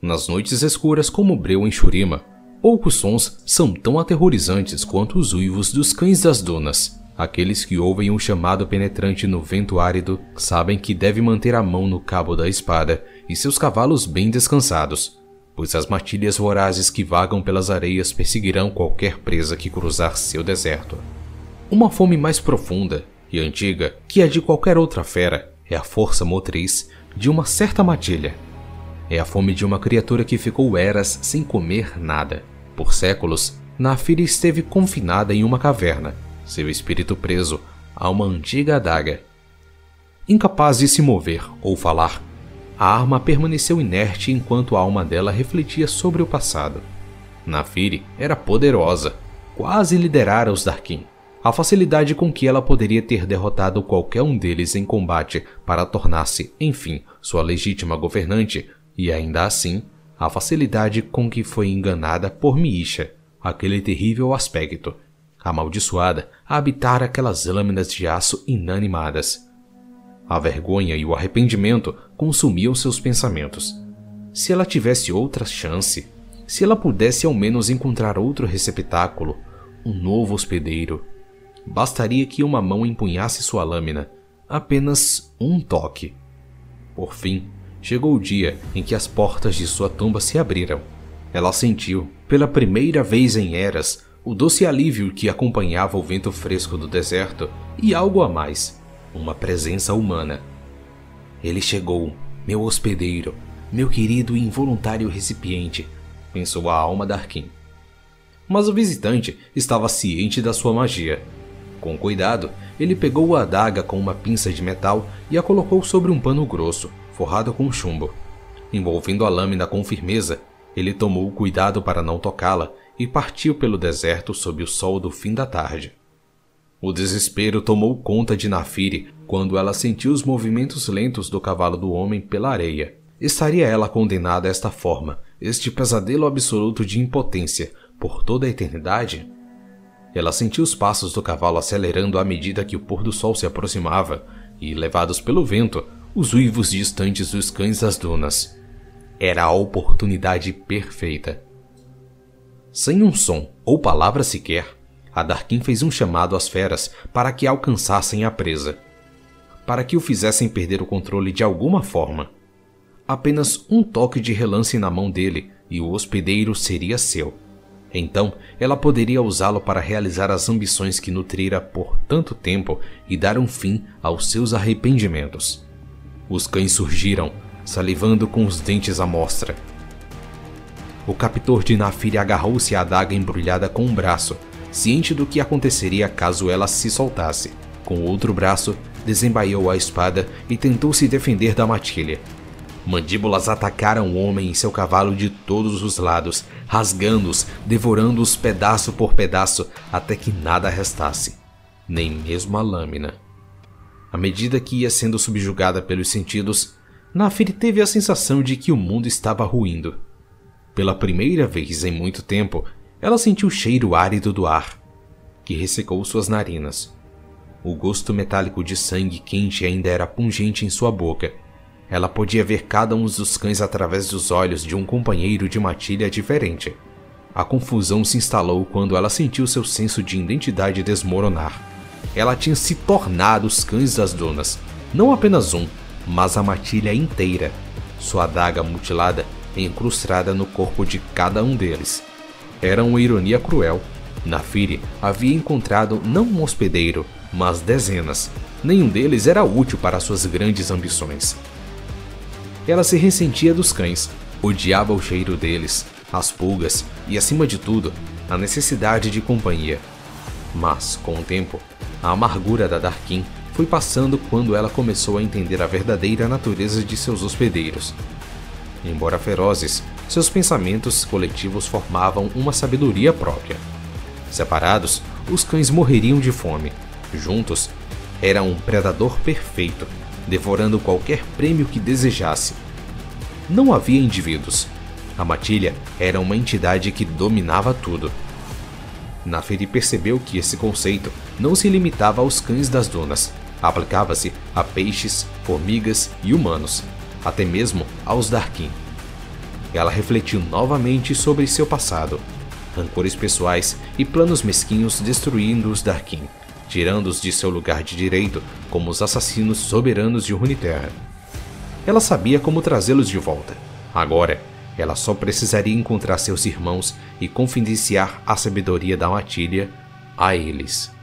Nas noites escuras como breu em Shurima, poucos sons são tão aterrorizantes quanto os uivos dos cães das dunas. Aqueles que ouvem um chamado penetrante no vento árido sabem que deve manter a mão no cabo da espada e seus cavalos bem descansados, pois as matilhas vorazes que vagam pelas areias perseguirão qualquer presa que cruzar seu deserto. Uma fome mais profunda e antiga que a de qualquer outra fera é a força motriz de uma certa matilha. É a fome de uma criatura que ficou eras sem comer nada. Por séculos, Naafiri esteve confinada em uma caverna, seu espírito preso a uma antiga adaga. Incapaz de se mover ou falar, a arma permaneceu inerte enquanto a alma dela refletia sobre o passado. Naafiri era poderosa, quase liderara os Darkin. A facilidade com que ela poderia ter derrotado qualquer um deles em combate para tornar-se, enfim, sua legítima governante, e ainda assim, a facilidade com que foi enganada por Miisha, aquele terrível aspecto, amaldiçoada a habitar aquelas lâminas de aço inanimadas. A vergonha e o arrependimento consumiam seus pensamentos. Se ela tivesse outra chance, se ela pudesse ao menos encontrar outro receptáculo, um novo hospedeiro, bastaria que uma mão empunhasse sua lâmina, apenas um toque. Por fim, chegou o dia em que as portas de sua tumba se abriram. Ela sentiu, pela primeira vez em eras, o doce alívio que acompanhava o vento fresco do deserto e algo a mais, uma presença humana. Ele chegou, meu hospedeiro, meu querido e involuntário recipiente, pensou a alma Darkin. Mas o visitante estava ciente da sua magia. Com cuidado, ele pegou a adaga com uma pinça de metal e a colocou sobre um pano grosso, forrado com chumbo. Envolvendo a lâmina com firmeza, ele tomou cuidado para não tocá-la e partiu pelo deserto sob o sol do fim da tarde. O desespero tomou conta de Naafiri quando ela sentiu os movimentos lentos do cavalo do homem pela areia. Estaria ela condenada a esta forma, este pesadelo absoluto de impotência, por toda a eternidade? Ela sentiu os passos do cavalo acelerando à medida que o pôr do sol se aproximava, e, levados pelo vento, os uivos distantes dos cães das dunas. Era a oportunidade perfeita. Sem um som ou palavra sequer, a Darkin fez um chamado às feras para que alcançassem a presa, para que o fizessem perder o controle de alguma forma. Apenas um toque de relance na mão dele e o hospedeiro seria seu. Então, ela poderia usá-lo para realizar as ambições que nutrira por tanto tempo e dar um fim aos seus arrependimentos. Os cães surgiram, salivando com os dentes à mostra. O captor de Naafiri agarrou-se à adaga embrulhada com um braço, ciente do que aconteceria caso ela se soltasse. Com o outro braço, desembaiou a espada e tentou se defender da matilha. Mandíbulas atacaram o homem e seu cavalo de todos os lados, rasgando-os, devorando-os pedaço por pedaço, até que nada restasse, nem mesmo a lâmina. À medida que ia sendo subjugada pelos sentidos, Naafiri teve a sensação de que o mundo estava ruindo. Pela primeira vez em muito tempo, ela sentiu o cheiro árido do ar, que ressecou suas narinas. O gosto metálico de sangue quente ainda era pungente em sua boca. Ela podia ver cada um dos cães através dos olhos de um companheiro de matilha diferente. A confusão se instalou quando ela sentiu seu senso de identidade desmoronar. Ela tinha se tornado os cães das dunas, não apenas um, mas a matilha inteira, sua adaga mutilada encrustada no corpo de cada um deles. Era uma ironia cruel. Naafiri havia encontrado não um hospedeiro, mas dezenas. Nenhum deles era útil para suas grandes ambições. Ela se ressentia dos cães, odiava o cheiro deles, as pulgas e, acima de tudo, a necessidade de companhia. Mas, com o tempo, a amargura da Darkin foi passando quando ela começou a entender a verdadeira natureza de seus hospedeiros. Embora ferozes, seus pensamentos coletivos formavam uma sabedoria própria. Separados, os cães morreriam de fome. Juntos, era um predador perfeito, devorando qualquer prêmio que desejasse. Não havia indivíduos. A matilha era uma entidade que dominava tudo. Naafiri percebeu que esse conceito não se limitava aos cães das dunas. Aplicava-se a peixes, formigas e humanos, até mesmo aos Darkin. Ela refletiu novamente sobre seu passado, rancores pessoais e planos mesquinhos destruindo os Darkin, tirando-os de seu lugar de direito como os assassinos soberanos de Runeterra. Ela sabia como trazê-los de volta. Agora, ela só precisaria encontrar seus irmãos e confidenciar a sabedoria da matilha a eles.